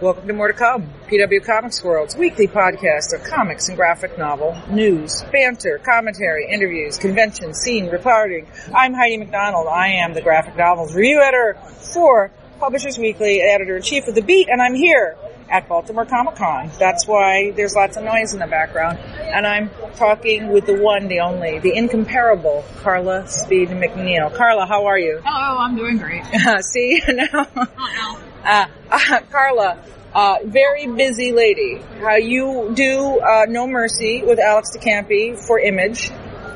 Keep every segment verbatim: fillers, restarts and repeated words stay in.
Welcome to More to Come, P W Comics World's weekly podcast of comics and graphic novel, news, banter, commentary, interviews, convention, scene, reporting. I'm Heidi McDonald. I am the graphic novels review editor for Publishers Weekly, editor-in-chief of The Beat, and I'm here at Baltimore Comic Con. That's why there's lots of noise in the background. And I'm talking with the one, the only, the incomparable Carla Speed McNeil. Carla, how are you? Hello, I'm doing great. Uh, see, now, uh, uh, Carla, uh, very busy lady. How you do uh, No Mercy with Alex De Campi for Image.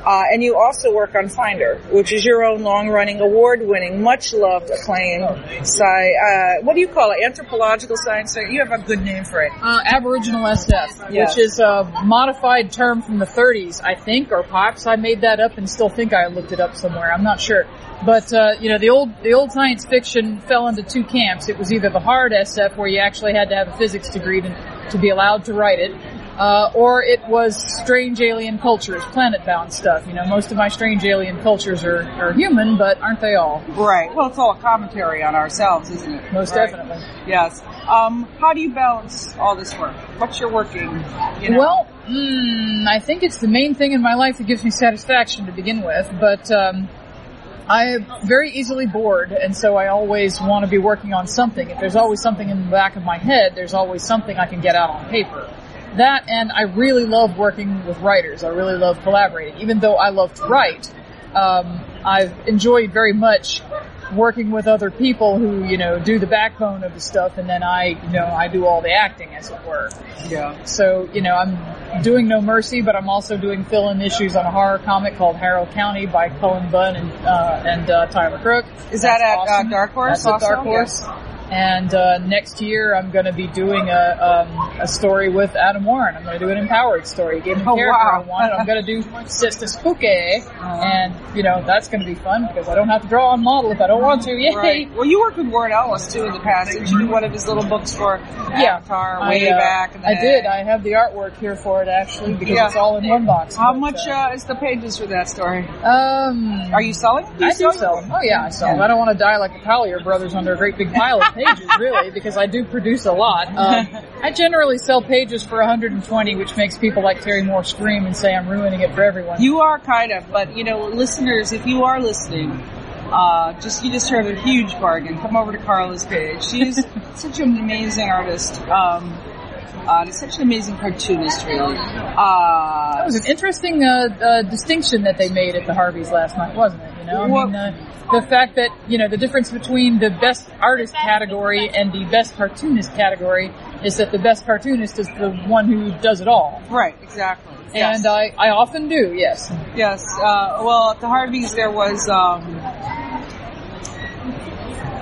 Uh, and you also work on Finder, which is your own long-running, award-winning, much-loved, acclaimed, oh, sci- uh, what do you call it, anthropological science? You have a good name for it. Uh, Aboriginal S F, yeah. Which is a modified term from the thirties, I think, or Pops. I made that up and still think I looked it up somewhere. I'm not sure. But, uh, you know, the old, the old science fiction fell into two camps. It was either the hard S F, where you actually had to have a physics degree to, to be allowed to write it, Uh, or it was strange alien cultures, planet-bound stuff. You know, most of my strange alien cultures are, are human, but aren't they all? Right. Well, it's all a commentary on ourselves, isn't it? Most right. Definitely. Yes. Um, how do you balance all this work? What's your working, you know? Well, mm, I think it's the main thing in my life that gives me satisfaction to begin with, but um, I'm very easily bored, and so I always want to be working on something. If there's always something in the back of my head, there's always something I can get out on paper. That, and I really love working with writers. I really love collaborating. Even though I love to write, um, I've enjoyed very much working with other people who, you know, do the backbone of the stuff, and then I, you know, I do all the acting, as it were. Yeah. So, you know, I'm doing No Mercy, but I'm also doing fill-in issues on a horror comic called Harrow County by Colin Bunn and uh, and uh, Tyler Crook. Is that at awesome. uh, Dark Horse? That's also? At Dark Horse. Yes. And uh, next year, I'm going to be doing a um, a story with Adam Warren. I'm going to do an Empowered story. Give him a oh, character wow. I want. I'm going to do Sister Spooky. Uh-huh. And, you know, that's going to be fun because I don't have to draw on model if I don't want to. Yay! Right. Well, you worked with Warren Ellis, too, in the past. Did you do one of his little books for yeah. Avatar way I, uh, back? In the I day. did. I have the artwork here for it, actually, because yeah. it's all in one box. How but, much uh, is the pages for that story? Um, Are you selling? Are you I do sell them. Oh, yeah, I sell yeah. them. I don't want to die like a Collier Brothers under a great big pile of pages, really, because I do produce a lot. Um, I generally sell pages for one hundred twenty, which makes people like Terry Moore scream and say I'm ruining it for everyone. You are kind of, but you know, listeners, if you are listening, uh, just you just heard a huge bargain. Come over to Carla's page. She's such an amazing artist. Um, uh, such an amazing cartoonist, really. Uh, that was an interesting uh, uh, distinction that they made at the Harvey's last night, wasn't it? You know, I well, mean, uh, the fact that, you know, the difference between the best artist category and the best cartoonist category is that the best cartoonist is the one who does it all. Right, exactly. Yes. And I, I often do, yes. Yes. Uh, well, at the Harvey's there was, um,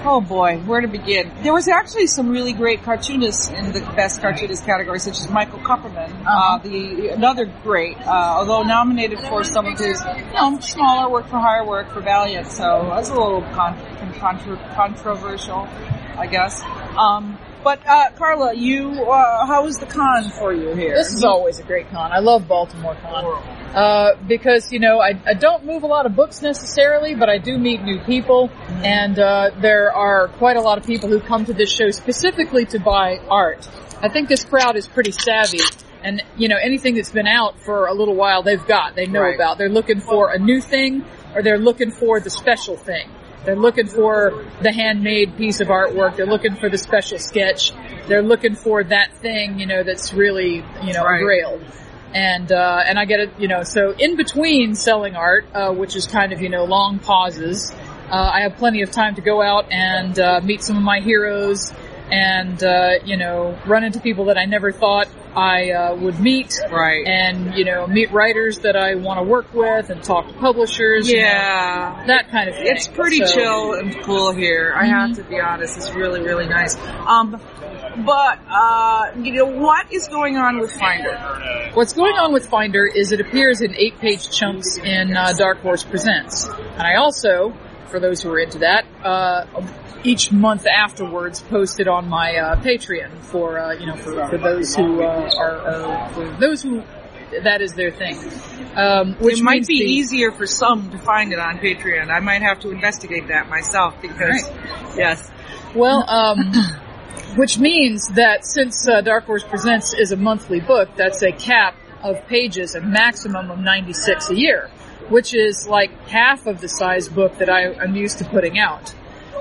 oh boy, where to begin? There was actually some really great cartoonists in the best cartoonist category, such as Michael Kupperman, uh, the another great, uh, although nominated for some of his, you know, smaller work for higher work for Valiant, so that's a little con- contra- controversial, I guess. Um, But, uh, Carla, you, uh, how was the con for you here? This is always a great con. I love Baltimore Con. Uh, because, you know, I, I don't move a lot of books necessarily, but I do meet new people. Mm-hmm. And, uh, there are quite a lot of people who come to this show specifically to buy art. I think this crowd is pretty savvy. And, you know, anything that's been out for a little while, they've got, they know right. about. They're looking for a new thing, or they're looking for the special thing. They're looking for the handmade piece of artwork. They're looking for the special sketch. They're looking for that thing, you know, that's really, you know, right. a grail. And, uh, and I get it, you know, so in between selling art, uh, which is kind of, you know, long pauses, uh, I have plenty of time to go out and, uh, meet some of my heroes and, uh, you know, run into people that I never thought I uh, would meet, right. and you know, meet writers that I want to work with, and talk to publishers. Yeah, you know, that kind of thing. It's pretty so, chill and cool here. Mm-hmm. I have to be honest; it's really, really nice. Um, but uh, you know, what is going on with Finder? What's going on with Finder is it appears in eight-page chunks in uh, Dark Horse Presents, and I also, for those who are into that, uh, each month afterwards posted on my uh, Patreon for uh, you know for, for those who uh, are, are for those who that is their thing. Um, which it might be the, easier for some to find it on Patreon. I might have to investigate that myself because, right. yes. Well, um, which means that since uh, Dark Horse Presents is a monthly book, that's a cap of pages, a maximum of ninety-six a year, which is like half of the size book that I, I'm used to putting out.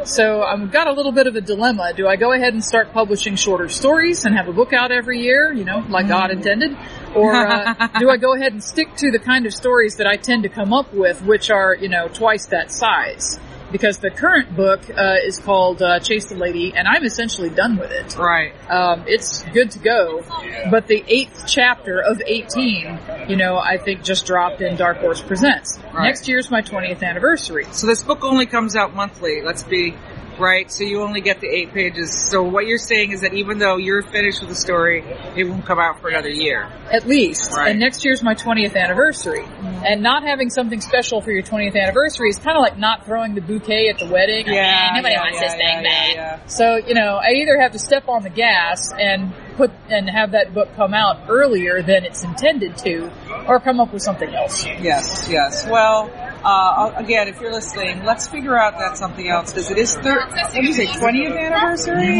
So I've got a little bit of a dilemma. Do I go ahead and start publishing shorter stories and have a book out every year, you know, like God intended? Or uh, do I go ahead and stick to the kind of stories that I tend to come up with, which are, you know, twice that size? Because the current book uh, is called uh, Chase the Lady, and I'm essentially done with it. Right. Um, it's good to go. But the eighth chapter of eighteen, you know, I think just dropped in Dark Horse Presents. Right. Next year's my twentieth anniversary. So this book only comes out monthly, let's be right. So you only get the eight pages. So what you're saying is that even though you're finished with the story, it won't come out for another year. At least. Right. And next year's my twentieth anniversary. And not having something special for your twentieth anniversary is kind of like not throwing the bouquet at the wedding. Yeah, yeah nobody yeah, wants yeah, this yeah, thing back. Yeah, yeah. So, you know, I either have to step on the gas and put and have that book come out earlier than it's intended to, or come up with something else. Yes, yes. Well, uh, again, if you're listening, let's figure out that's something else, because it is thir- what did you say, twentieth anniversary?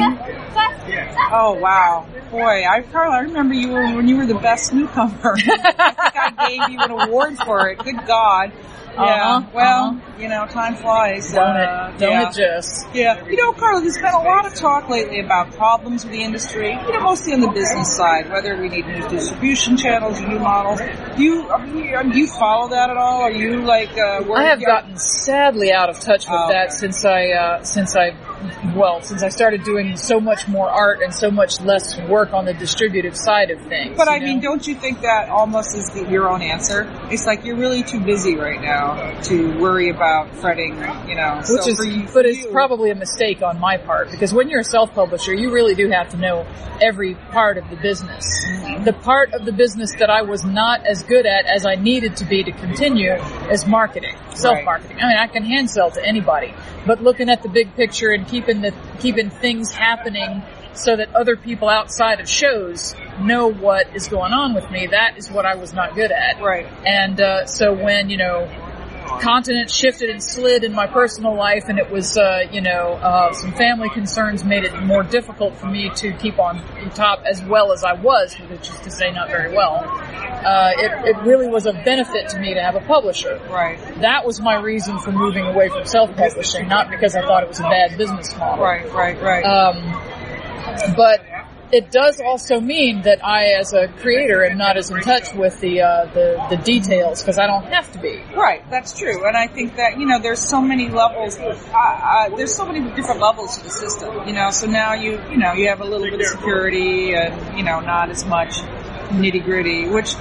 Oh, wow. Boy, I, Carla, I remember you were, when you were the best newcomer. I think I gave you an award for it. Good God. Yeah, uh-huh, well, uh-huh. you know, time flies. Don't uh, it, don't yeah. it just. Yeah. You know, Carla, there's been a lot of talk lately about problems with the industry, you know, mostly on the business side, whether we need new distribution channels, new models. Do you, you, do you follow that at all? Are you, like, uh, worried? I have gotten sadly out of touch with oh, that okay. since I, uh, since I, well, since I started doing so much more art and so much less work on the distributive side of things. But, I know? mean, don't you think that almost is the, your own answer? It's like you're really too busy right now to worry about fretting, you know. Which so is, for you, but it's probably a mistake on my part, because when you're a self-publisher, you really do have to know every part of the business. Mm-hmm. The part of the business that I was not as good at as I needed to be to continue is marketing, self-marketing. Right. I mean, I can hand sell to anybody, but looking at the big picture and keeping the keeping things happening so that other people outside of shows know what is going on with me, that is what I was not good at. Right. And uh, so when, you know, continent shifted and slid in my personal life, and it was, uh, you know, uh, some family concerns made it more difficult for me to keep on top as well as I was, which is to say not very well. Uh, it, it really was a benefit to me to have a publisher. Right. That was my reason for moving away from self-publishing, not because I thought it was a bad business model. Right, right, right. Um, but it does also mean that I, as a creator, am not as in touch with the uh, the, the details, because I don't have to be. Right, that's true. And I think that, you know, there's so many levels, uh, uh, there's so many different levels to the system, you know, so now you, you know, you have a little bit of security and, you know, not as much nitty-gritty, which,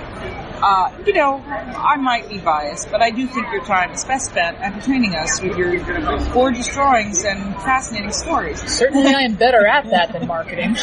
Uh, you know, I might be biased, but I do think your time is best spent entertaining us with your gorgeous drawings and fascinating stories. Certainly I am better at that than marketing.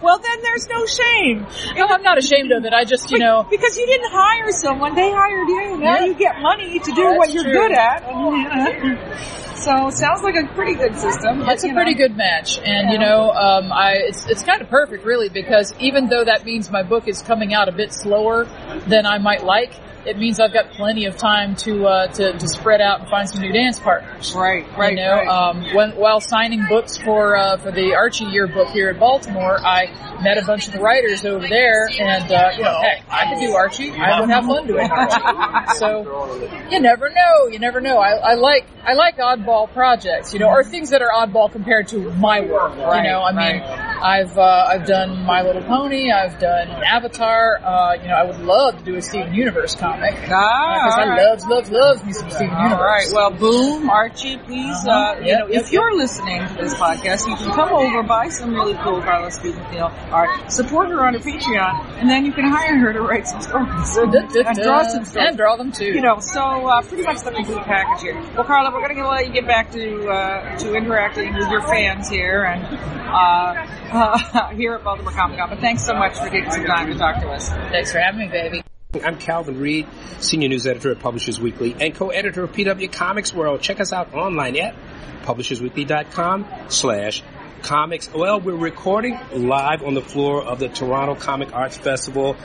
Well, then there's no shame. No, I'm not ashamed of it. I just, you know... Because you didn't hire someone. They hired you. Now you get money to do That's what you're true. good at. Yeah. So, sounds like a pretty good system. It's a pretty know. good match. And, yeah. you know, um, I it's, it's kind of perfect, really, because even though that means my book is coming out a bit slower than I might like, it means I've got plenty of time to uh, to, to spread out and find some new dance partners. Right, right, you know, right. Um, when, while signing books for uh, for the Archie yearbook here in Baltimore, I met a bunch of the writers over there, and uh, you know, heck, I could do Archie. I would have fun doing Archie. So you never know. You never know. I, I like I like oddball projects, you know, or things that are oddball compared to my work. Right, you know, I mean, right. I've uh, I've done My Little Pony. I've done Avatar. Uh, you know, I would love to do a Steven Universe comic. Because ah, uh, I right. love, love, love me some Steven Universe. All right. Well, boom, Archie, please. Uh-huh. Uh, you yep, know, yep, if yep. you're listening to this podcast, you can come over, buy some really cool Carla Speed McNeil art, support her on her Patreon, and then you can hire her to write some stories and, and draw some stories. And draw them too. You know, so uh, pretty much the complete package here. Well, Carla, we're going to let you get back to uh, to interacting with your fans here and uh, uh, here at Baltimore Comic Con. But thanks so much for taking some time to talk to us. Thanks for having me, baby. I'm Calvin Reed, Senior News Editor at Publishers Weekly and co-editor of P W Comics World. Check us out online at publishers weekly dot com slash comics. Well, we're recording live on the floor of the Toronto Comic Arts Festival.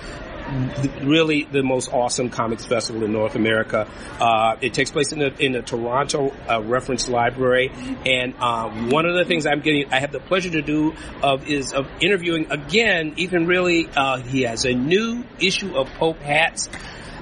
really the most awesome comics festival in North America. Uh, it takes place in the, in the Toronto uh, Reference Library. And um, one of the things I'm getting, I have the pleasure to do of is of interviewing again Ethan Reilly. Uh, he has a new issue of Pope Hats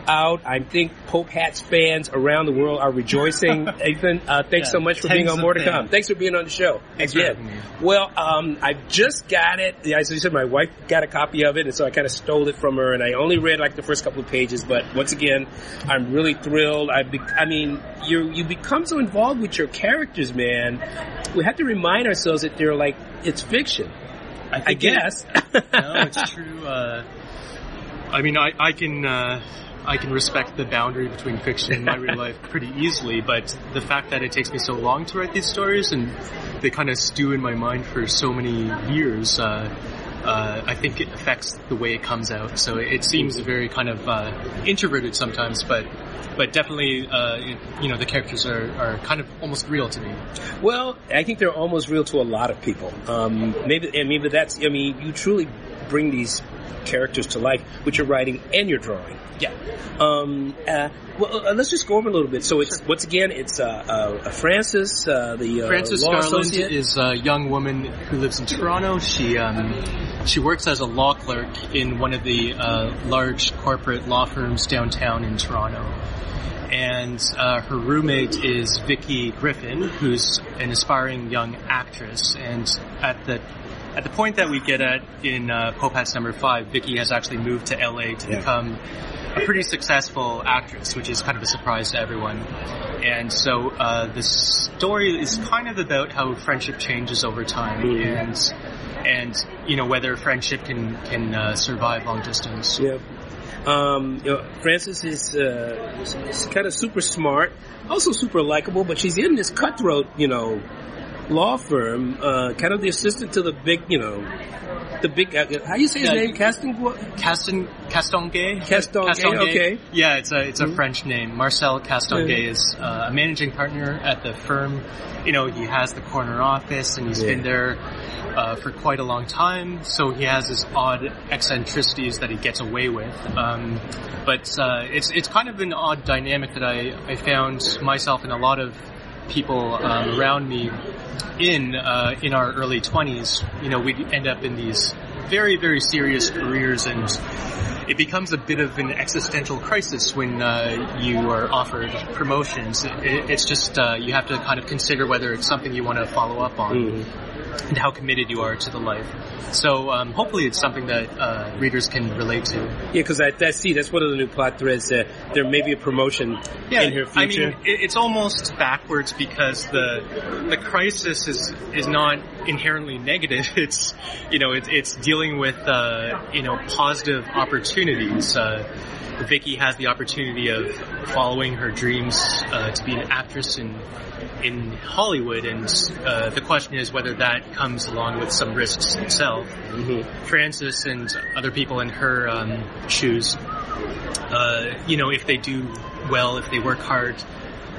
out. I think Pope Hats fans around the world are rejoicing. Ethan, uh, thanks yeah, so much for being on More To Come. Thanks for being on the show. Thanks again. Well, um, I've just got it. As you said, my wife got a copy of it, and so I kind of stole it from her, and I only read like the first couple of pages, but once again, I'm really thrilled. I, be- I mean, you you become so involved with your characters, man. We have to remind ourselves that they're like, it's fiction. I, I guess. It, no, it's true. Uh, I mean, I, I can... Uh, I can respect the boundary between fiction and my real life pretty easily, but the fact that it takes me so long to write these stories and they kind of stew in my mind for so many years, uh, uh, I think it affects the way it comes out. So it seems very kind of uh, introverted sometimes, but but definitely, uh, it, you know, the characters are, are kind of almost real to me. Well, I think they're almost real to a lot of people. Um, maybe, and maybe that's, I mean, you truly bring these characters to life, which you're writing and you're drawing. Yeah. Um, uh, well, uh, let's just go over a little bit. So it's, once again, it's uh, uh, Frances, uh, the uh, Frances law Garland associate. Is a young woman who lives in Toronto. She um, she works as a law clerk in one of the uh, large corporate law firms downtown in Toronto. And uh, her roommate is Vicky Griffin, who's an aspiring young actress. And at the At the point that we get at in uh, Pope Hats number five, Vicky has actually moved to L A to yeah. become a pretty successful actress, which is kind of a surprise to everyone. And so uh, the story is kind of about how friendship changes over time, mm-hmm. and and you know whether friendship can can uh, survive long distance. Yeah. Um, you know, Frances is, uh, is kind of super smart, also super likable, but she's in this cutthroat, you know. law firm, uh, kind of the assistant to the big, you know, the big, uh, how do you say his yeah, name? Casting, Caston, Castonguay? Castonguay, okay. Yeah, it's a, it's a mm-hmm. French name. Marcel Castonguay yeah. is uh, a managing partner at the firm. You know, he has the corner office and he's yeah. been there uh, for quite a long time. So he has his odd eccentricities that he gets away with. Um, but, uh, it's, it's kind of an odd dynamic that I, I found myself and a lot of people um, around me in uh, in our early twenties. You know, we'd end up in these very, very serious careers, and it becomes a bit of an existential crisis when uh, you are offered promotions. It, it's just uh, you have to kind of consider whether it's something you want to follow up on mm. and how committed you are to the life. So um, hopefully it's something that uh, readers can relate to. Yeah, because I, I see that's one of the new plot threads, that there may be a promotion yeah, in her future. I mean, it, it's almost backwards because the the crisis is is not inherently negative. It's you know it, it's dealing with uh, you know positive opportunities. Uh, Vicky has the opportunity of following her dreams uh, to be an actress in in Hollywood, and uh, the question is whether that comes along with some risks itself. Mm-hmm. Frances and other people in her um, shoes, uh, you know, if they do well, if they work hard,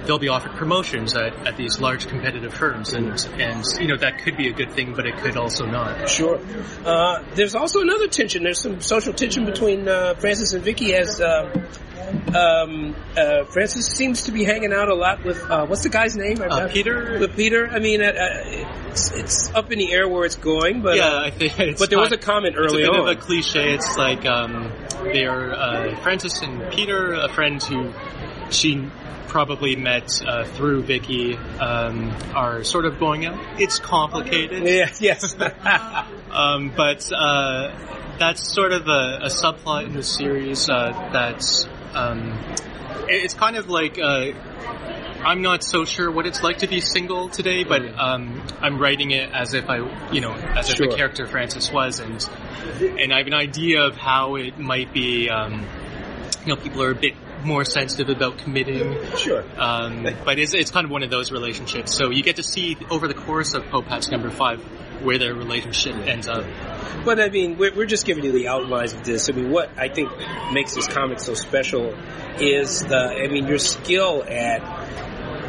they'll be offered promotions at, at these large competitive firms, and, and you know that could be a good thing, but it could also not. Sure. Uh, there's also another tension. There's some social tension between uh, Frances and Vicky, as uh, um, uh, Frances seems to be hanging out a lot with uh, what's the guy's name? Uh, Peter. With Peter. I mean, uh, it's, it's up in the air where it's going, but yeah, I think. It's but there not, was a comment early on. It's a bit on. of a cliche. It's like um, they're uh, Frances and Peter, a friend who she. probably met uh, through Vicky, um, are sort of going out. It's complicated. Yeah, yes. um, but uh, that's sort of a, a subplot in the series uh, that's... Um, it's kind of like... Uh, I'm not so sure what it's like to be single today, but um, I'm writing it as if I, you know, as sure. if the character Frances was, and, and I have an idea of how it might be... Um, you know, people are a bit more sensitive about committing. Sure. Um, but it's, it's kind of one of those relationships. So you get to see over the course of Pope Hats number five where their relationship ends up. But I mean, we're, we're just giving you the outlines of this. I mean, what I think makes this comic so special is the, I mean, your skill at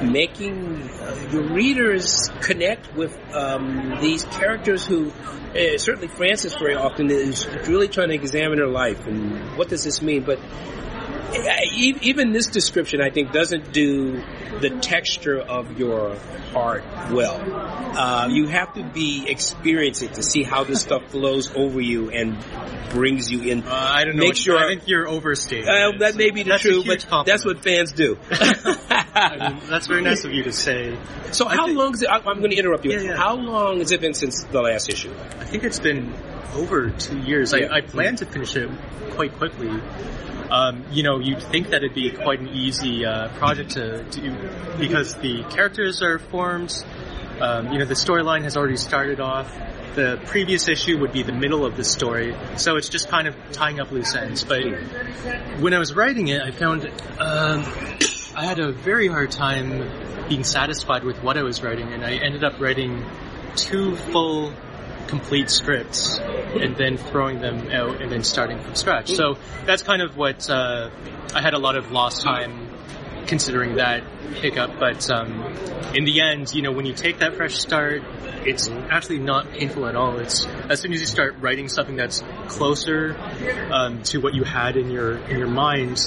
making uh, your readers connect with um, these characters who, uh, certainly Frances very often is really trying to examine her life and what does this mean, but even this description, I think, doesn't do the texture of your art well. Uh, you have to be experiencing it to see how this stuff flows over you and brings you in. Uh, I don't know. Make sure, I think you're overstating. Uh, that so may be the true, but compliment. That's what fans do. I mean, that's very nice of you to say. So how think, long is it? I, I'm going to interrupt you. Yeah, yeah. How long has it been since the last issue? I think it's been over two years. Yeah. I, I plan to finish it quite quickly. Um, you know, you'd think that it'd be quite an easy uh, project to do because the characters are formed. Um, you know, the storyline has already started off. The previous issue would be the middle of the story, so it's just kind of tying up loose ends. But when I was writing it, I found um, I had a very hard time being satisfied with what I was writing, and I ended up writing two full, complete scripts and then throwing them out and then starting from scratch. So that's kind of what uh, I had a lot of lost time considering that hiccup, but um, in the end, you know, when you take that fresh start, it's actually not painful at all. It's as soon as you start writing something that's closer um, to what you had in your in your mind,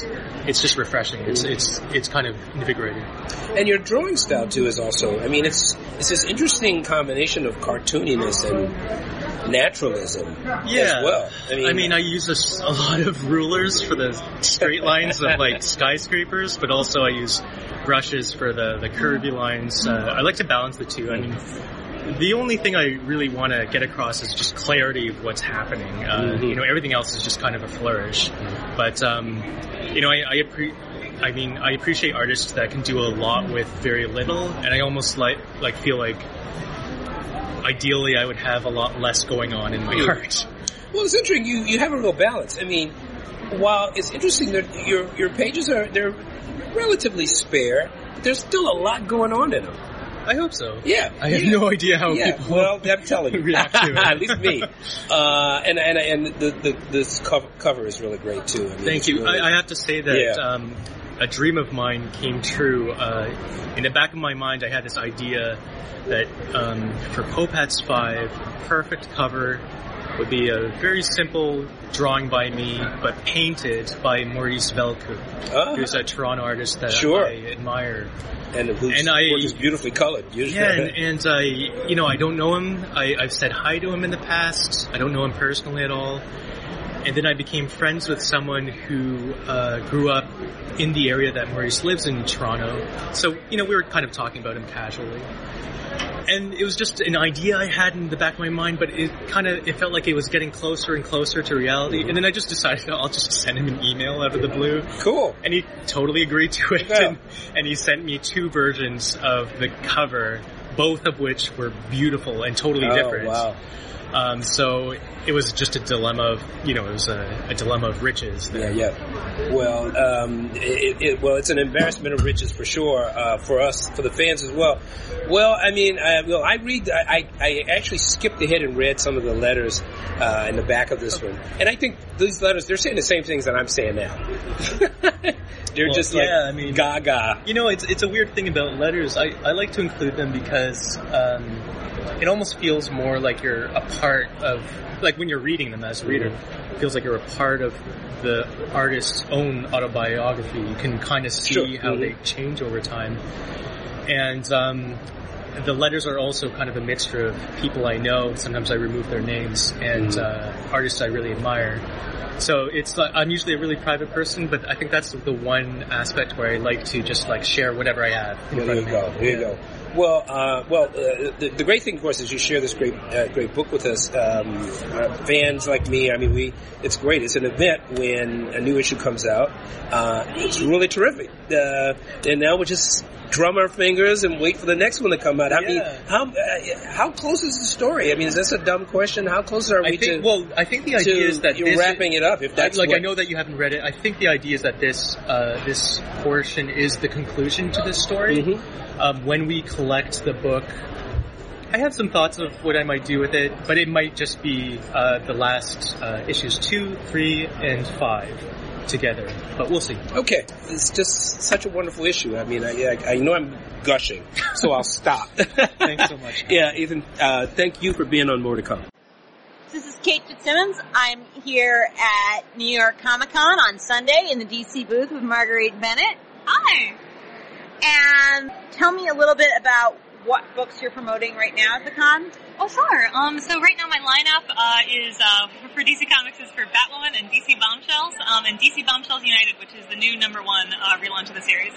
it's just refreshing. It's it's it's kind of invigorating. And your drawing style too is also. I mean, it's it's this interesting combination of cartooniness and naturalism yeah. as well. I mean, I mean, I use a, a lot of rulers for the straight lines of like skyscrapers, but also I use brushes for the, the curvy lines. Uh, I like to balance the two. I mean, the only thing I really want to get across is just clarity of what's happening. Uh, mm-hmm. You know, everything else is just kind of a flourish. But, um, you know, I, I appreciate... I mean, I appreciate artists that can do a lot with very little, and I almost like like feel like ideally, I would have a lot less going on in my art. Well, it's interesting. You you have a real balance. I mean, while it's interesting that your your pages are they're relatively spare, there's still a lot going on in them. I hope so. Yeah, I have yeah. no idea how yeah. people. Well, I'm telling you, react to it. At least me. Uh, and and and the, the this cover, cover is really great too. I mean, Thank you. Really, I, I have to say that. Yeah. Um, A dream of mine came true. Uh, in the back of my mind, I had this idea that um, for Pope Hats five, perfect cover would be a very simple drawing by me, but painted by Maurice Velcourt, oh. who's a Toronto artist that sure. I admire. And whose work is beautifully colored. Usually. Yeah, and, and I, you know, I don't know him. I, I've said hi to him in the past. I don't know him personally at all. And then I became friends with someone who uh, grew up in the area that Maurice lives in, Toronto. So, you know, we were kind of talking about him casually. And it was just an idea I had in the back of my mind, but it kind of, it felt like it was getting closer and closer to reality. Mm-hmm. And then I just decided I'll just send him an email out of the blue. Cool. And he totally agreed to it. Yeah. And, and he sent me two versions of the cover, both of which were beautiful and totally oh, different. Wow. Um, so it was just a dilemma of, you know, it was a, a dilemma of riches. There. Yeah, yeah. Well, um, it, it, well, it's an embarrassment of riches for sure, uh, for us, for the fans as well. Well, I mean, I, well, I read, I, I actually skipped ahead and read some of the letters uh, in the back of this one, and I think these letters they're saying the same things that I'm saying now. They're well, just like yeah, I mean, gaga. You know, it's it's a weird thing about letters. I, I like to include them because. Um, It almost feels more like you're a part of, like when you're reading them as a reader, it feels like you're a part of the artist's own autobiography. You can kind of see sure. how mm-hmm. they change over time. And um, the letters are also kind of a mixture of people I know. Sometimes I remove their names and mm-hmm. uh, artists I really admire. So it's like, I'm usually a really private person, but I think that's the one aspect where I like to just like share whatever I have. In well, front there you of go. There you go. Well, uh, well, uh, the, the great thing, of course, is you share this great, uh, great book with us. Um, uh, fans like me, I mean, we. It's great. It's an event when a new issue comes out. Uh, it's really terrific. Uh, and now we just drum our fingers and wait for the next one to come out. I yeah. mean, how uh, how close is the story? I mean, is this a dumb question? How close are we I think, to? Well, I think the idea to, is that you're wrapping is, it up. If that's like, what, I know that you haven't read it. I think the idea is that this uh, this portion is the conclusion to this story. Mm-hmm. Um, when we collect the book, I have some thoughts of what I might do with it, but it might just be uh, the last uh, issues two, three, and five. together, but we'll see. Okay, it's just such a wonderful issue. I mean, I, I, I know I'm gushing, so I'll stop. Thanks so much. Yeah, Ethan, uh, thank you for being on More to Come. This is Kate Fitzsimmons. I'm here at New York Comic Con on Sunday in the D C booth with Marguerite Bennett. Hi. And tell me a little bit about what books you're promoting right now at the con. Oh, sure. Um, so right now my lineup uh, is uh, for D C Comics is for Batwoman and D C Bombshells, um, and D C Bombshells United, which is the new number one uh, relaunch of the series.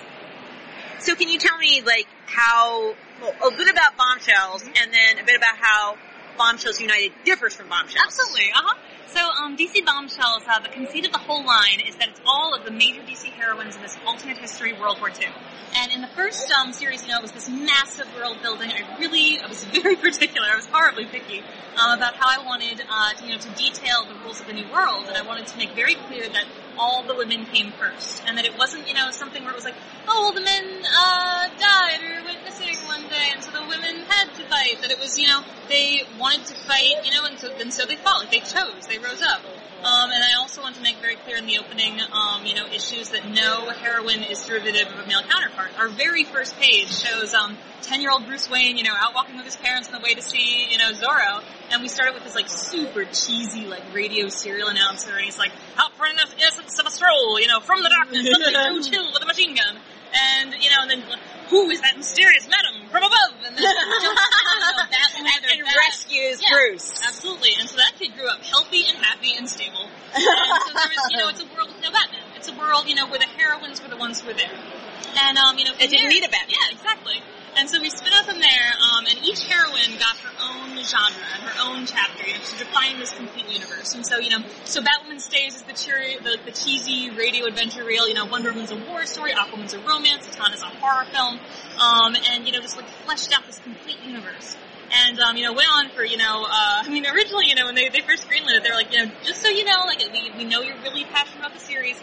So can you tell me, like, how, well, a bit about Bombshells, mm-hmm. and then a bit about how Bombshells United differs from Bombshells? Absolutely, uh-huh. So um, D C Bombshells, uh, the conceit of the whole line is that it's all of the major D C heroines in this alternate history World War Two. And in the first um, series, you know, it was this massive world building. I really, I was very particular, I was horribly picky, um, about how I wanted, uh, to, you know, to detail the rules of the new world. And I wanted to make very clear that all the women came first. And that it wasn't, you know, something where it was like, oh, well, the men uh, died or went missing one day, and so the women had to fight. That it was, you know, they wanted to fight, you know, and so, and so they fought. Like, they chose. They rose up. Um, and I also want to make very clear in the opening, um, you know, issues that no heroine is derivative of a male counterpart. Our very first page shows um, ten-year-old Bruce Wayne, you know, out walking with his parents on the way to see, you know, Zorro. And we started with this, like, super cheesy, like, radio serial announcer. And he's like, out for an essence of a stroll, you know, from the darkness, suddenly so chill with a machine gun. And, you know, and then, like, who is that mysterious madam from above? And then, you know, that leather and rescues yeah, Bruce. Absolutely. And so that kid grew up healthy and happy and stable. And so there was, you know, it's a world with no Batman. It's a world, you know, where the heroines were the ones who were there. And, um, you know, it didn't need a Batman. Yeah, exactly. And so we split up from there, um, and each heroine got her own genre and her own chapter, you know, to define this complete universe. And so, you know, so Batwoman stays as the, cheery, the, the cheesy radio adventure reel. You know, Wonder Woman's a war story, Aquaman's a romance, Zatanna's a horror film, um, and, you know, just, like, fleshed out this complete universe. And, um, you know, went on for, you know, uh, I mean, originally, you know, when they, they first greenlit it, they were like, you know, just so you know, like, we, we know you're really passionate about the series.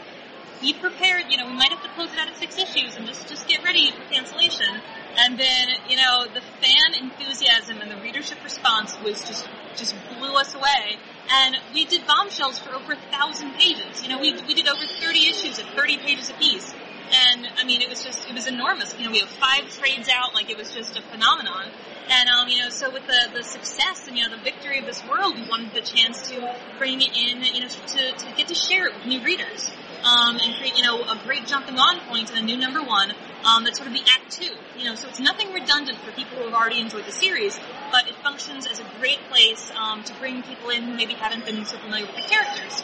Be prepared, you know, we might have to close it out at six issues and just, just get ready for cancellation. And then, you know, the fan enthusiasm and the readership response was just, just blew us away. And we did Bombshells for over a thousand pages. You know, we, we did over thirty issues at thirty pages apiece. And, I mean, it was just, it was enormous. You know, we have five trades out, like it was just a phenomenon. And, um, you know, so with the, the success and, you know, the victory of this world, we wanted the chance to bring in, you know, to, to get to share it with new readers. Um, and create, you know, a great jumping on point and a new number one, um, that's sort of the act two, you know, so it's nothing redundant for people who have already enjoyed the series, but it functions as a great place, um, to bring people in who maybe haven't been so familiar with the characters.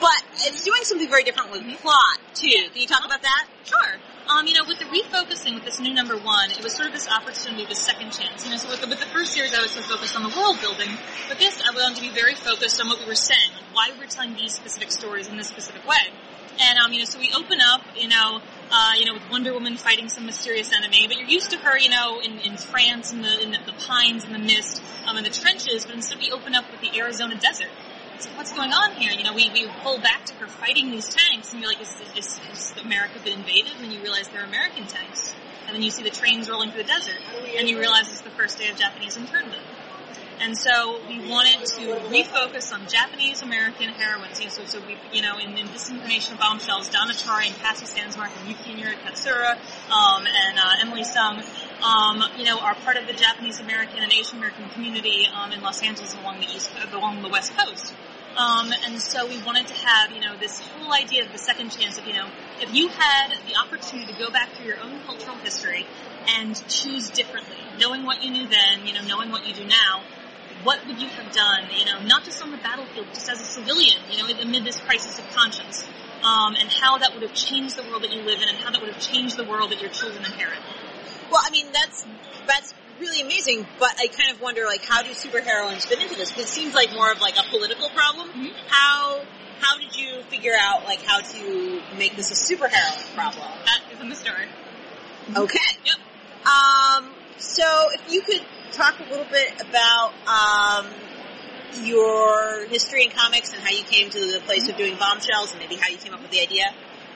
But it's doing something very different with plot, too. Yeah. Can you talk about that? Sure. Um, you know, with the refocusing with this new number one, it was sort of this opportunity, this second chance. You know, so with the, with the first series, I was so focused on the world building. With this, I wanted to be very focused on what we were saying, like why we were telling these specific stories in this specific way. And, um, you know, so we open up, you know, uh, you know, with Wonder Woman fighting some mysterious enemy, but you're used to her, you know, in, in France, in the, in the, the pines, in the mist, um, in the trenches, but instead we open up with the Arizona desert. It's like, what's going on here? You know, we, we pull back to her fighting these tanks, and you're like, is, is, is America been invaded? And then you realize they're American tanks. And then you see the trains rolling through the desert, and you realize it's the first day of Japanese internment. And so we wanted to refocus on Japanese-American heroines. You know, so, so we, you know, in, in this incarnation of Bombshells, Donna Tartt and Cassie Sandsmark and Yuki Nira Katsura, um, and, uh, Emily Sung, um, you know, are part of the Japanese-American and Asian-American community, um, in Los Angeles along the east, along the west coast. Um, and so we wanted to have, you know, this whole idea of the second chance of, you know, if you had the opportunity to go back through your own cultural history and choose differently, knowing what you knew then, you know, knowing what you do now, what would you have done, you know, not just on the battlefield, just as a civilian, you know, amid this crisis of conscience, um, and how that would have changed the world that you live in and how that would have changed the world that your children inherit. Well, I mean, that's that's really amazing, but I kind of wonder, like, how do superheroines fit into this? Because it seems like more of, like, a political problem. Mm-hmm. How how did you figure out, like, how to make this a superheroine problem? That is in the story. Okay. Yep. Um, so if you could talk a little bit about um, your history in comics and how you came to the place of doing Bombshells and maybe how you came up with the idea.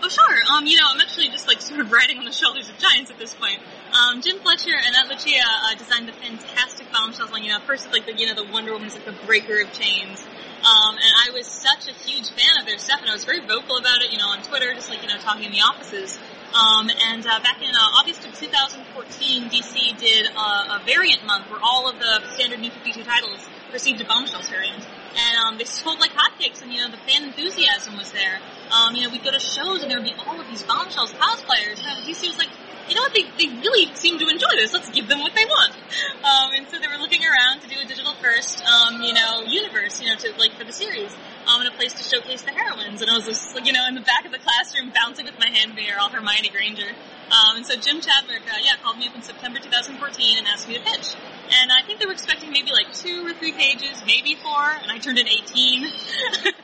Oh, sure. Um, you know, I'm actually just, like, sort of riding on the shoulders of giants at this point. Um, Jim Fletcher and Ed Lucia uh, designed the fantastic Bombshells line. You know, first, like, the, you know, the Wonder Woman's, like, the breaker of chains. Um, and I was such a huge fan of their stuff, and I was very vocal about it, you know, on Twitter, just like, you know, talking in the offices. Um, and uh, back in uh, August of two thousand fourteen, D C did uh, a variant month where all of the standard New fifty-two titles received a Bombshells variant. And um, they sold like hotcakes, and, you know, the fan enthusiasm was there. Um, you know, we'd go to shows, and there would be all of these Bombshells cosplayers. And D C was like, you know what, they, they really seem to enjoy this. Let's give them what they want. Um, and so they were looking around to do a digital-first, um, you know, universe, you know, to like for the series. Um, and a place to showcase the heroines. And I was just, you know, in the back of the classroom bouncing with my handbag, all Hermione Granger. Um, and so Jim Chadwick, uh, yeah, called me up in September two thousand fourteen and asked me to pitch. And I think they were expecting maybe like two or three pages, maybe four, and I turned in eighteen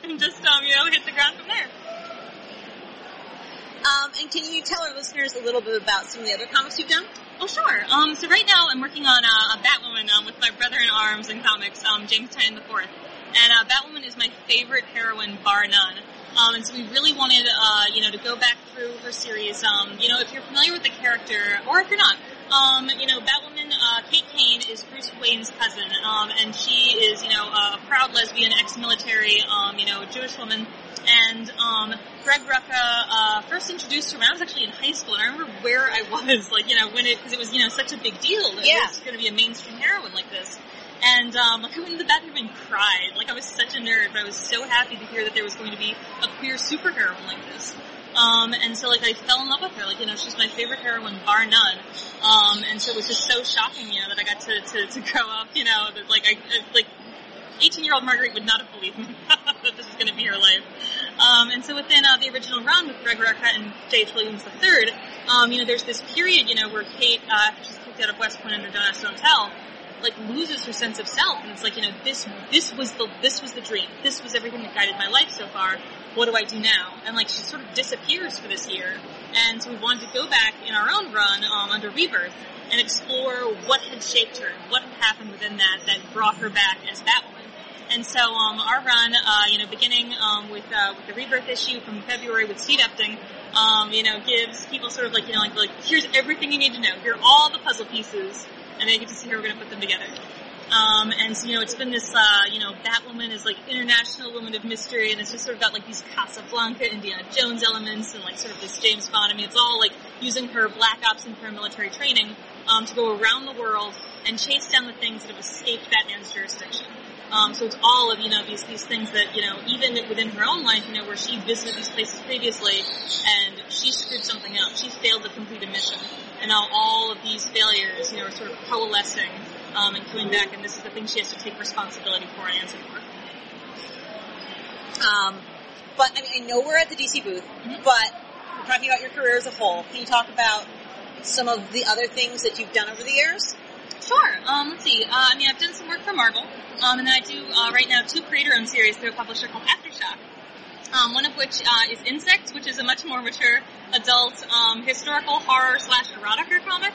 and just, um, you know, hit the ground from there. Um, and can you tell our listeners a little bit about some of the other comics you've done? Oh, sure. Um, so right now I'm working on uh, a Batwoman um, with my brother-in-arms in comics, um, James Tynion the Fourth. And uh, Batwoman is my favorite heroine, bar none. Um, and so we really wanted, uh, you know, to go back through her series. Um, you know, if you're familiar with the character, or if you're not, um, you know, Batwoman, uh, Kate Kane is Bruce Wayne's cousin. Um, and she is, you know, a proud lesbian, ex-military, um, you know, Jewish woman. And um, Greg Rucka uh, first introduced her when I was actually in high school. And I remember where I was, like, you know, when it, because it was, you know, such a big deal that yeah. it was going to be a mainstream heroine like this. And, um, like, I went in the bathroom and cried. Like, I was such a nerd, but I was so happy to hear that there was going to be a queer superheroine like this. Um, and so, like, I fell in love with her. Like, you know, she's my favorite heroine, bar none. Um, and so it was just so shocking, you know, that I got to, to, to grow up, you know, that, like, I, like, eighteen-year-old Marguerite would not have believed me that this was going to be her life. Um, and so within uh, the original run with Greg Rucka and J H. Williams the third, um, you know, there's this period, you know, where Kate, uh, after she's kicked out of West Point under Don't Ask, Don't Tell, like, loses her sense of self, and it's like, you know, this this was the this was the dream. This was everything that guided my life so far. What do I do now? And, like, she sort of disappears for this year. And so we wanted to go back in our own run um, under Rebirth and explore what had shaped her, what had happened within that that brought her back as Batwoman. And so um, our run, uh, you know, beginning um, with, uh, with the Rebirth issue from February with seed upting, um, you know, gives people sort of like, you know, like, like, here's everything you need to know. Here are all the puzzle pieces. And they get to see how we're going to put them together. Um, and so, you know, it's been this, uh, you know, Batwoman is like international woman of mystery, and it's just sort of got like these Casablanca, Indiana Jones elements, and like sort of this James Bond. I mean, it's all like using her black ops and paramilitary training um, to go around the world and chase down the things that have escaped Batman's jurisdiction. Um, so it's all of, you know, these these things that, you know, even within her own life, you know, where she visited these places previously and she screwed something up. She failed to complete a mission. And now all of these failures, you know, are sort of coalescing um, and coming back. And this is the thing she has to take responsibility for and answer for. Um, but, I mean, I know we're at the D C booth, mm-hmm. but we're talking about your career as a whole. Can you talk about some of the other things that you've done over the years? Sure. Um, let's see. Uh, I mean, I've done some work for Marvel. Um, and then I do, uh, right now, two creator-owned series through a publisher called Aftershock. Um, one of which uh, is Insects, which is a much more mature adult um, historical horror slash erotica comic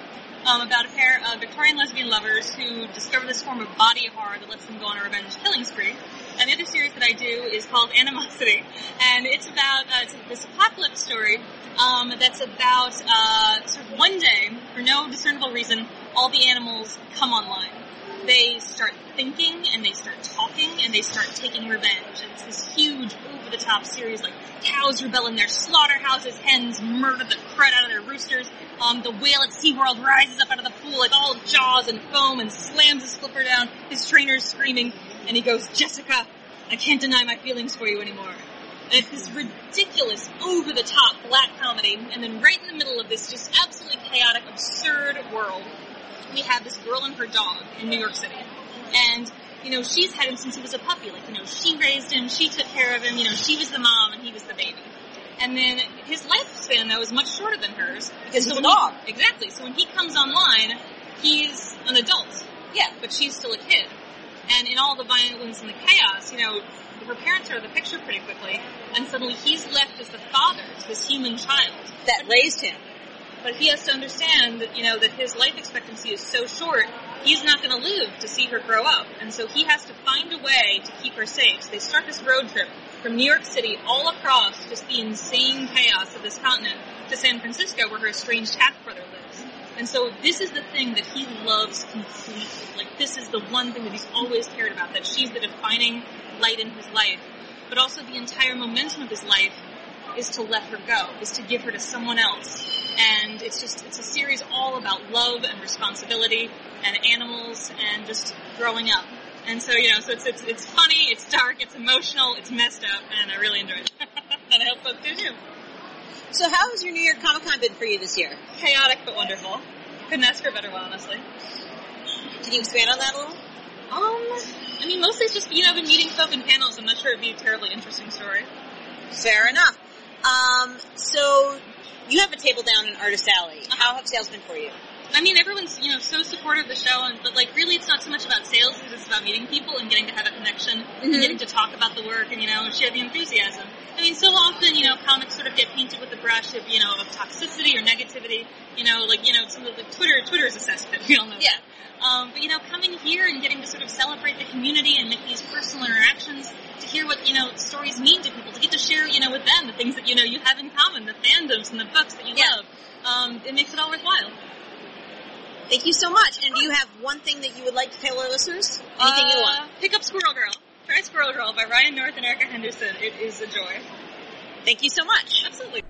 um, about a pair of Victorian lesbian lovers who discover this form of body horror that lets them go on a revenge killing spree. And the other series that I do is called Animosity, and it's about uh, it's this apocalypse story um, that's about uh, sort of one day, for no discernible reason, all the animals come online. They start thinking, and they start talking, and they start taking revenge. It's this huge, over-the-top series, like cows rebel in their slaughterhouses, hens murder the crud out of their roosters, um, the whale at SeaWorld rises up out of the pool, like all jaws and foam, and slams his flipper down, his trainer's screaming, and he goes, "Jessica, I can't deny my feelings for you anymore." And it's this ridiculous, over-the-top black comedy, and then right in the middle of this just absolutely chaotic, absurd world, we have this girl and her dog in New York City. And, you know, she's had him since he was a puppy. Like, you know, she raised him, she took care of him, you know, she was the mom and he was the baby. And then his lifespan, though, is much shorter than hers. Because he's a dog. Exactly. So when he comes online, he's an adult. Yeah. But she's still a kid. And in all the violence and the chaos, you know, her parents are out of the picture pretty quickly. And suddenly he's left as the father to this human child. That raised him. But he has to understand that, you know, that his life expectancy is so short, he's not going to live to see her grow up. And so he has to find a way to keep her safe. So they start this road trip from New York City all across just the insane chaos of this continent to San Francisco, where her estranged half-brother lives. And so this is the thing that he loves completely. Like, this is the one thing that he's always cared about, that she's the defining light in his life, but also the entire momentum of his life is to let her go, is to give her to someone else. And it's just, it's a series all about love and responsibility and animals and just growing up. And so, you know, so it's, it's, it's funny, it's dark, it's emotional, it's messed up, and I really enjoyed it. And I hope folks do too. So how has your New York Comic Con been for you this year? Chaotic but wonderful. Couldn't ask for a better one, honestly. Can you expand on that a little? Um, I mean, mostly it's just, you know, I've been meeting folk in panels. I'm not sure it'd be a terribly interesting story. Fair enough. Um, so you have a table down in Artist Alley. How have sales been for you? I mean, everyone's, you know, so supportive of the show, and but, like, really it's not so much about sales because it's about meeting people and getting to have a connection mm-hmm. and getting to talk about the work and, you know, share the enthusiasm. I mean, so often, you know, comics sort of get painted with the brush of, you know, of toxicity or negativity, you know, like, you know, some of the Twitter, Twitter is a cesspit, we all know. Yeah. Um, but, you know, coming here and getting to sort of celebrate the community and make these personal interactions, to hear what, you know, stories mean to people, to get to share, you know, with them the things that, you know, you have in common, the fandoms and the books that you yeah. love, um, it makes it all worthwhile. Thank you so much. And do you have one thing that you would like to tell our listeners? Anything uh, you want? Pick up Squirrel Girl. Try Squirrel Girl by Ryan North and Erica Henderson. It is a joy. Thank you so much. Absolutely.